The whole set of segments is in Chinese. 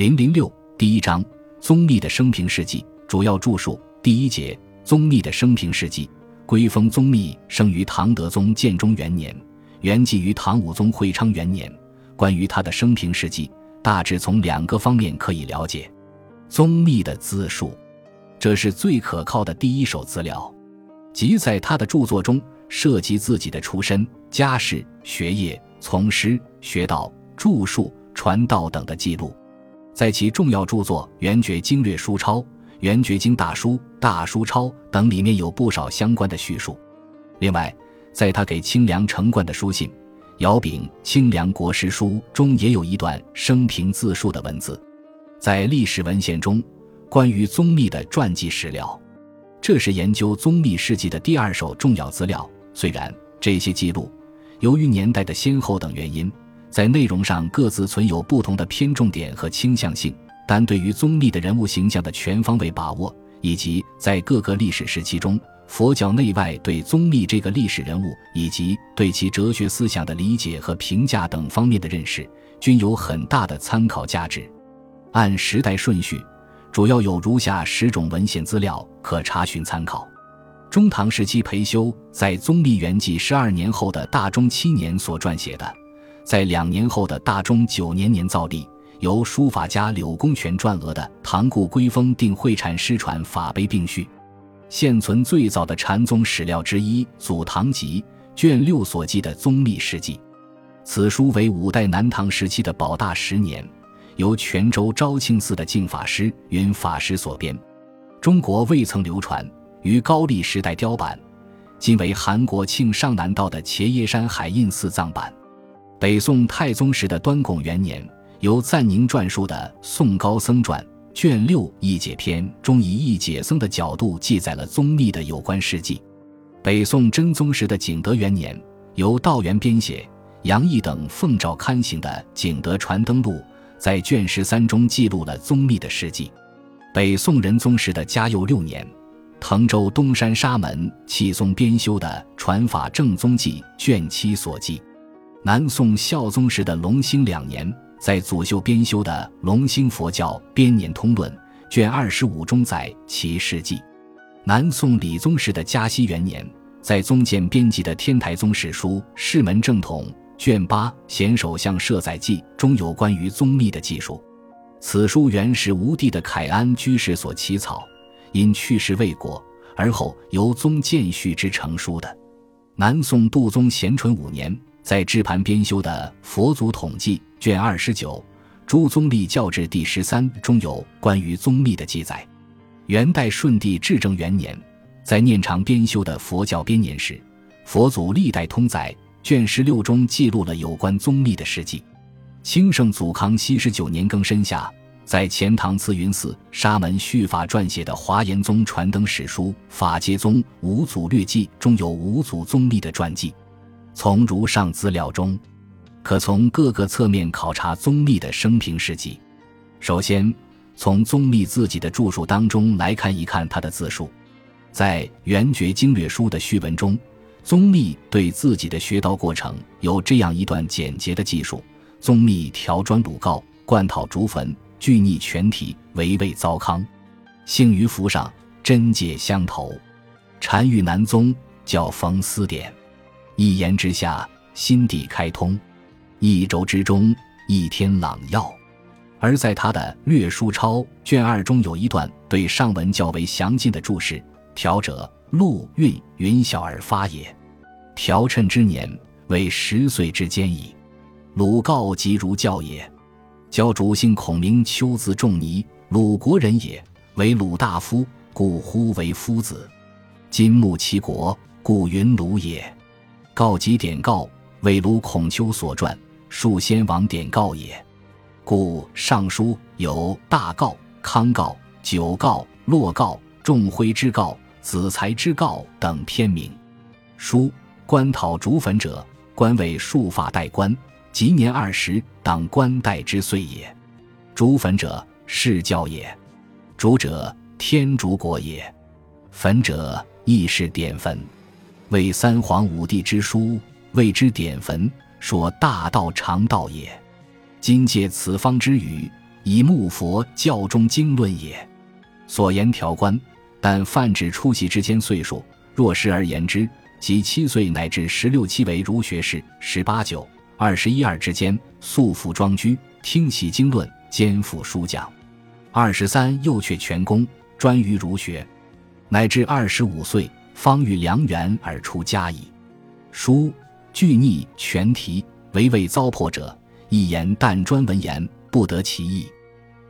006第一章宗密的生平事迹主要著述第一节宗密的生平事迹。归封宗密生于唐德宗建中元年，圆寂于唐武宗会昌元年。关于他的生平事迹，大致从两个方面可以了解：宗密的自述，这是最可靠的第一手资料，即在他的著作中涉及自己的出身、家世、学业、从师、学道、著述、传道等的记录。在其重要著作《圆觉经略书钞》《圆觉经大书》《大书钞》等里面有不少相关的叙述。另外，在他给清凉城观的书信《姚炳清凉国师书》中也有一段生平自述的文字。在历史文献中，关于宗密的传记史料，这是研究宗密事迹的第二手重要资料。虽然这些记录由于年代的先后等原因，在内容上各自存有不同的偏重点和倾向性，但对于宗密的人物形象的全方位把握，以及在各个历史时期中佛教内外对宗密这个历史人物以及对其哲学思想的理解和评价等方面的认识，均有很大的参考价值。按时代顺序，主要有如下10种文献资料可查询参考：中唐时期裴休在宗密圆寂12年后的大中7年所撰写的，在2年后的大中9年年造立，由书法家柳公权撰额的《唐故归封定慧禅师传法碑并序》，现存最早的禅宗史料之一《祖堂集》卷6所记的宗密事迹。此书为5代南唐时期的保大10年，由泉州昭庆寺的净法师云法师所编，中国未曾流传，于高丽时代雕版，今为韩国庆尚南道的茄叶山海印寺藏版。北宋太宗时的端拱元年，由赞宁撰述的《宋高僧传》卷6义解篇中，以义解僧的角度记载了宗密的有关事迹。北宋真宗时的景德元年，由道元编写、杨毅等奉诏刊行的《景德传灯录》在卷13中记录了宗密的事迹。北宋仁宗时的嘉佑6年，滕州东山沙门契嵩编修的《传法正宗记》卷7所记。南宋孝宗时的隆兴2年，在祖秀编修的《隆兴佛教编年通论》卷25中载其事迹。南宋理宗时的嘉熙元年，在宗鉴编辑的《天台宗史书释门正统》卷8《贤首相摄载记》中有关于宗密的记述。此书原是吴地的凯安居士所起草，因去世未果，而后由宗鉴续之成书的。南宋度宗咸淳5年，在智盘编修的《佛祖统记》卷29《诸宗立教志》第13中有关于宗密的记载。元代顺帝至正元年，在念常编修的《佛教编年史》《佛祖历代通载》卷16中记录了有关宗密的事迹。清圣祖康熙19年庚申下，在钱塘慈云寺沙门续法撰写的《华严宗传灯史书法界宗五祖略记》中有五祖宗密的传记。从如上资料中，可从各个侧面考察宗密的生平事迹。首先，从宗密自己的著述当中来看一看他的自述。在《圆觉经略书》的序文中，宗密对自己的学道过程有这样一段简洁的记述：宗密调砖鲁告，灌讨竹坟，具逆全体，违背糟糠，幸于服上，真解相投，禅遇南宗，教逢思典，一言之下，心地开通；一轴之中，一天朗耀。而在他的《略书钞》卷2中有一段对上文较为详尽的注释：调者，陆运云小而发也。调趁之年，为10岁之间矣。鲁告即儒教也。教主姓孔，名丘，字仲尼，鲁国人也，为鲁大夫，故呼为夫子。今慕其国，故云鲁也。告即典告，为鲁孔丘所传，述先王典告也。故尚书有大告、康告、九告、洛告、仲辉之告、子才之告等篇名。书官讨竹坟者，官为束发代官，即年20，当官代之岁也。竹坟者，释教也。竹者，天竺国也。坟者，亦是典坟。为三皇五帝之书，谓之典坟，说大道常道也。今借此方之语，以慕佛教中经论也。所言条观，但泛指出席之间岁数，若是而言之，即7岁乃至16、7为儒学士，18、9、21、2之间，素服装居，听习经论，兼辅书讲。23又却全功，专于儒学，乃至25岁，方于良缘而出家矣。书俱逆全题，唯为糟粕者，一言但专文言，不得其意。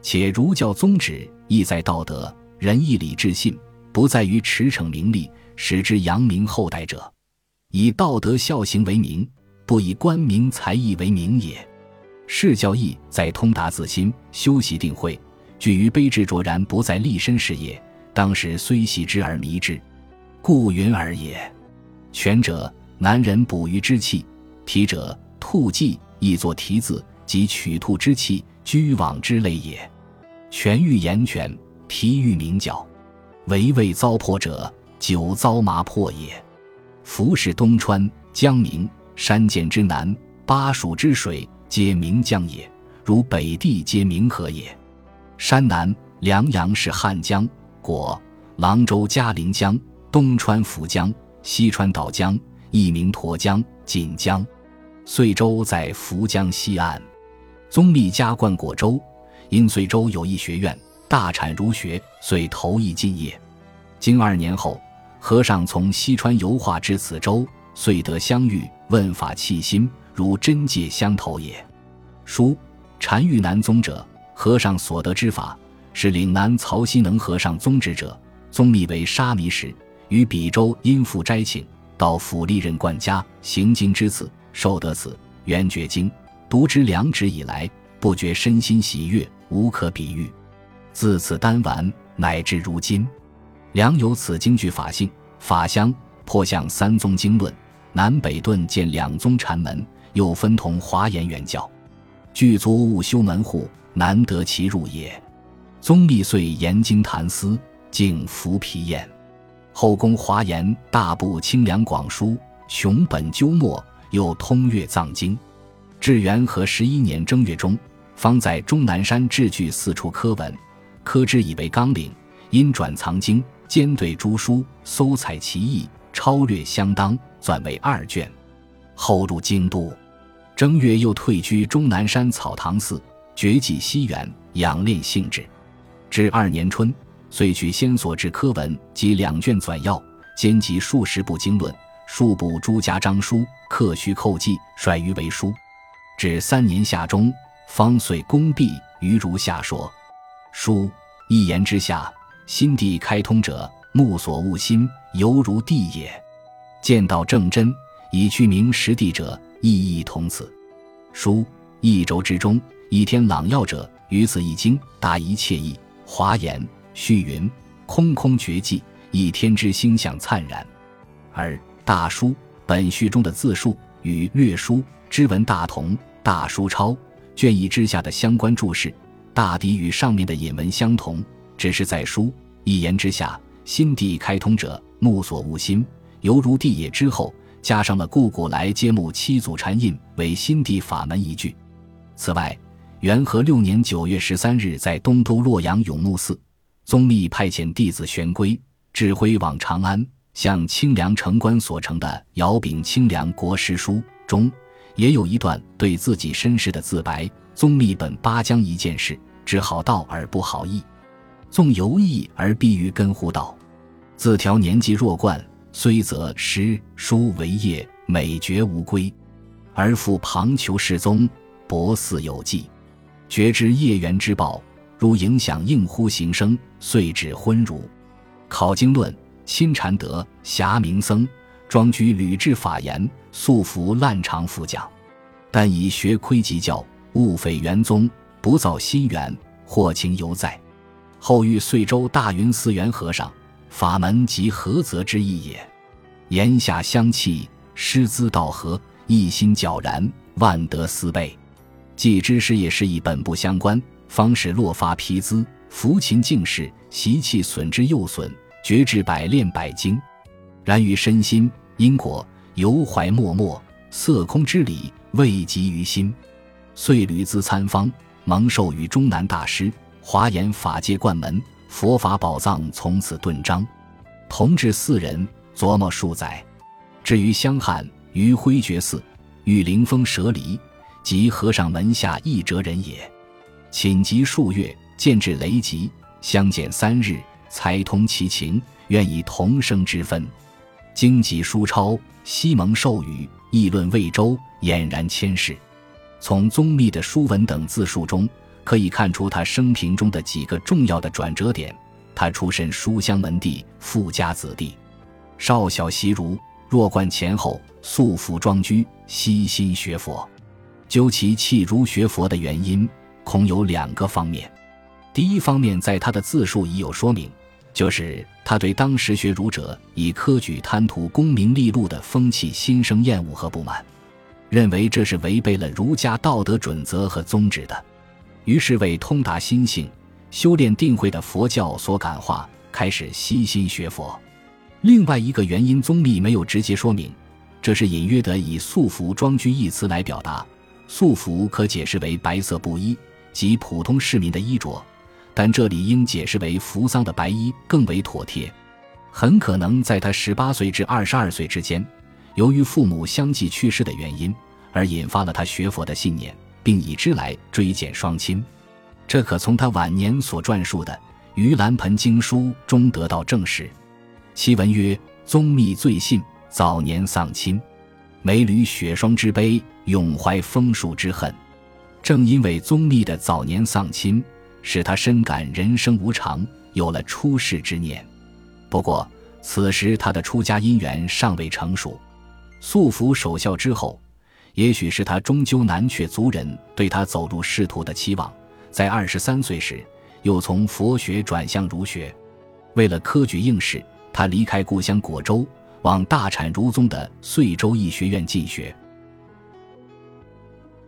且儒教宗旨意在道德仁义礼智信，不在于驰骋名利，使之扬名后代者，以道德孝行为名，不以官名才艺为名也。释教义在通达自心，修习定慧，居于卑智卓然，不在立身事业。当时虽习之而迷之，故云尔也。犬者，男人捕鱼之器；蹄者，兔迹，亦作蹄字，即取兔之器，居网之类也。犬欲言犬，蹄欲鸣角，唯为糟粕者，久遭麻破也。夫是东川、江明、山涧之南，巴蜀之水，皆名江也；如北地，皆名河也。山南梁阳是汉江、果、廊州嘉陵江，东川涪江，西川岛江，亦名沱江、锦江。遂州在涪江西岸。宗密加冠果州，因遂州有一学院，大产儒学，遂投意进业。经2年后，和尚从西川游化至此州，遂得相遇，问法契心，如真界相投也。书禅遇南宗者，和尚所得之法，是岭南曹希能和尚宗旨者。宗密为沙弥时，于比州因赴斋请，到府历任冠家，行经之此，受得此圆觉经，读之2指以来，不觉身心喜悦，无可比喻。自此丹丸乃至如今，良有此经具法性、法相，颇像3宗经论。南北顿建2宗禅门，又分同华严圆教，具足悟修门户，难得其入也。宗密遂研经谈思，竟服皮厌。后宫华严大部清凉广书，穷本究末，又通阅藏经。至元和11年正月中，方在终南山置具4处刻文，刻之以为纲领，因转藏经，兼对诸书，搜采其意，超略相当，纂为2卷。后入京都，正月又退居终南山草堂寺，绝迹西园，养练性质。至2年春，遂取先所制科文及2卷纂要，兼及数十部经论，数部诸家章书，刻须扣记，率于为书。至3年夏中，方遂公毕，于如下说。书一言之下，心地开通者，目所悟心，犹如地也。见到正真，以去明实地者，亦同此。书一轴之中，以天朗耀者，于此一经，达一切意。华严续云，空空绝迹，以天之星象灿然。而大书本序中的字数与略书之文大同，大书钞卷一之下的相关注释，大抵与上面的引文相同，只是在书一言之下，心地开通者，目所悟心，犹如地也之后，加上了故古来揭幕7祖禅印为心地法门一句。此外，元和6年9月13日，在东都洛阳永穆寺，宗密派遣弟子玄圭、智辉往长安，向清凉城关所成的姚炳清凉国师书中，也有一段对自己身世的自白。宗密本八将一件事，只好道而不好义，纵犹义而必于根乎道。自条年纪弱冠，虽则诗书为业，每觉无归，而复旁求世宗，博似有迹，觉知业缘之报，如影响应乎行生，遂止昏儒。考经论，亲禅德，侠名僧，庄居屡制法言，素服滥常复讲，但以学窥即教，误匪元宗，不造新缘，祸情犹在。后遇遂州大云寺元和尚，法门即合则之意也。言下相契，师资道合，一心皎然，万德思备。既知事业是以本部相关，方使落发披资，服勤敬事，习气损之又损，绝至百炼百精。然于身心因果，犹怀默默，色空之理，未及于心。遂屡资参方，蒙授予终南大师，华严法界灌门，佛法宝藏从此顿彰。同治四人琢磨数载，至于香汉于辉觉寺玉灵峰舍离，即和尚门下一哲人也，寝集数月，见至雷集，相见3日，才通其情，愿以同生之分。经籍书抄，悉蒙授予，议论魏周，俨然千世。从宗密的书文等自述中，可以看出他生平中的几个重要的转折点。他出身书香门第，富家子弟，少小习儒，弱冠前后，素服装居，悉心学佛。究其弃儒学佛的原因，恐有2个方面。第一方面，在他的自述已有说明，就是他对当时学儒者以科举贪图功名利禄的风气心生厌恶和不满，认为这是违背了儒家道德准则和宗旨的。于是为通达心性，修炼定慧的佛教所感化，开始悉心学佛。另外一个原因，宗密没有直接说明，这是隐约的以素服装居一词来表达。素服可解释为白色布衣，即普通市民的衣着，但这里应解释为扶桑的白衣更为妥帖。很可能在他18岁至22岁之间，由于父母相继去世的原因，而引发了他学佛的信念，并以之来追检双亲。这可从他晚年所撰述的《盂兰盆经书》中得到证实。其文曰：宗密最信，早年丧亲，每履雪霜之悲，永怀枫树之恨。正因为宗密的早年丧亲，使他深感人生无常，有了出世之念。不过此时他的出家因缘尚未成熟，素服守孝之后，也许是他终究南却族人对他走入仕途的期望，在23岁时又从佛学转向儒学。为了科举应试，他离开故乡果州，往大阐儒宗的遂州义学院进学。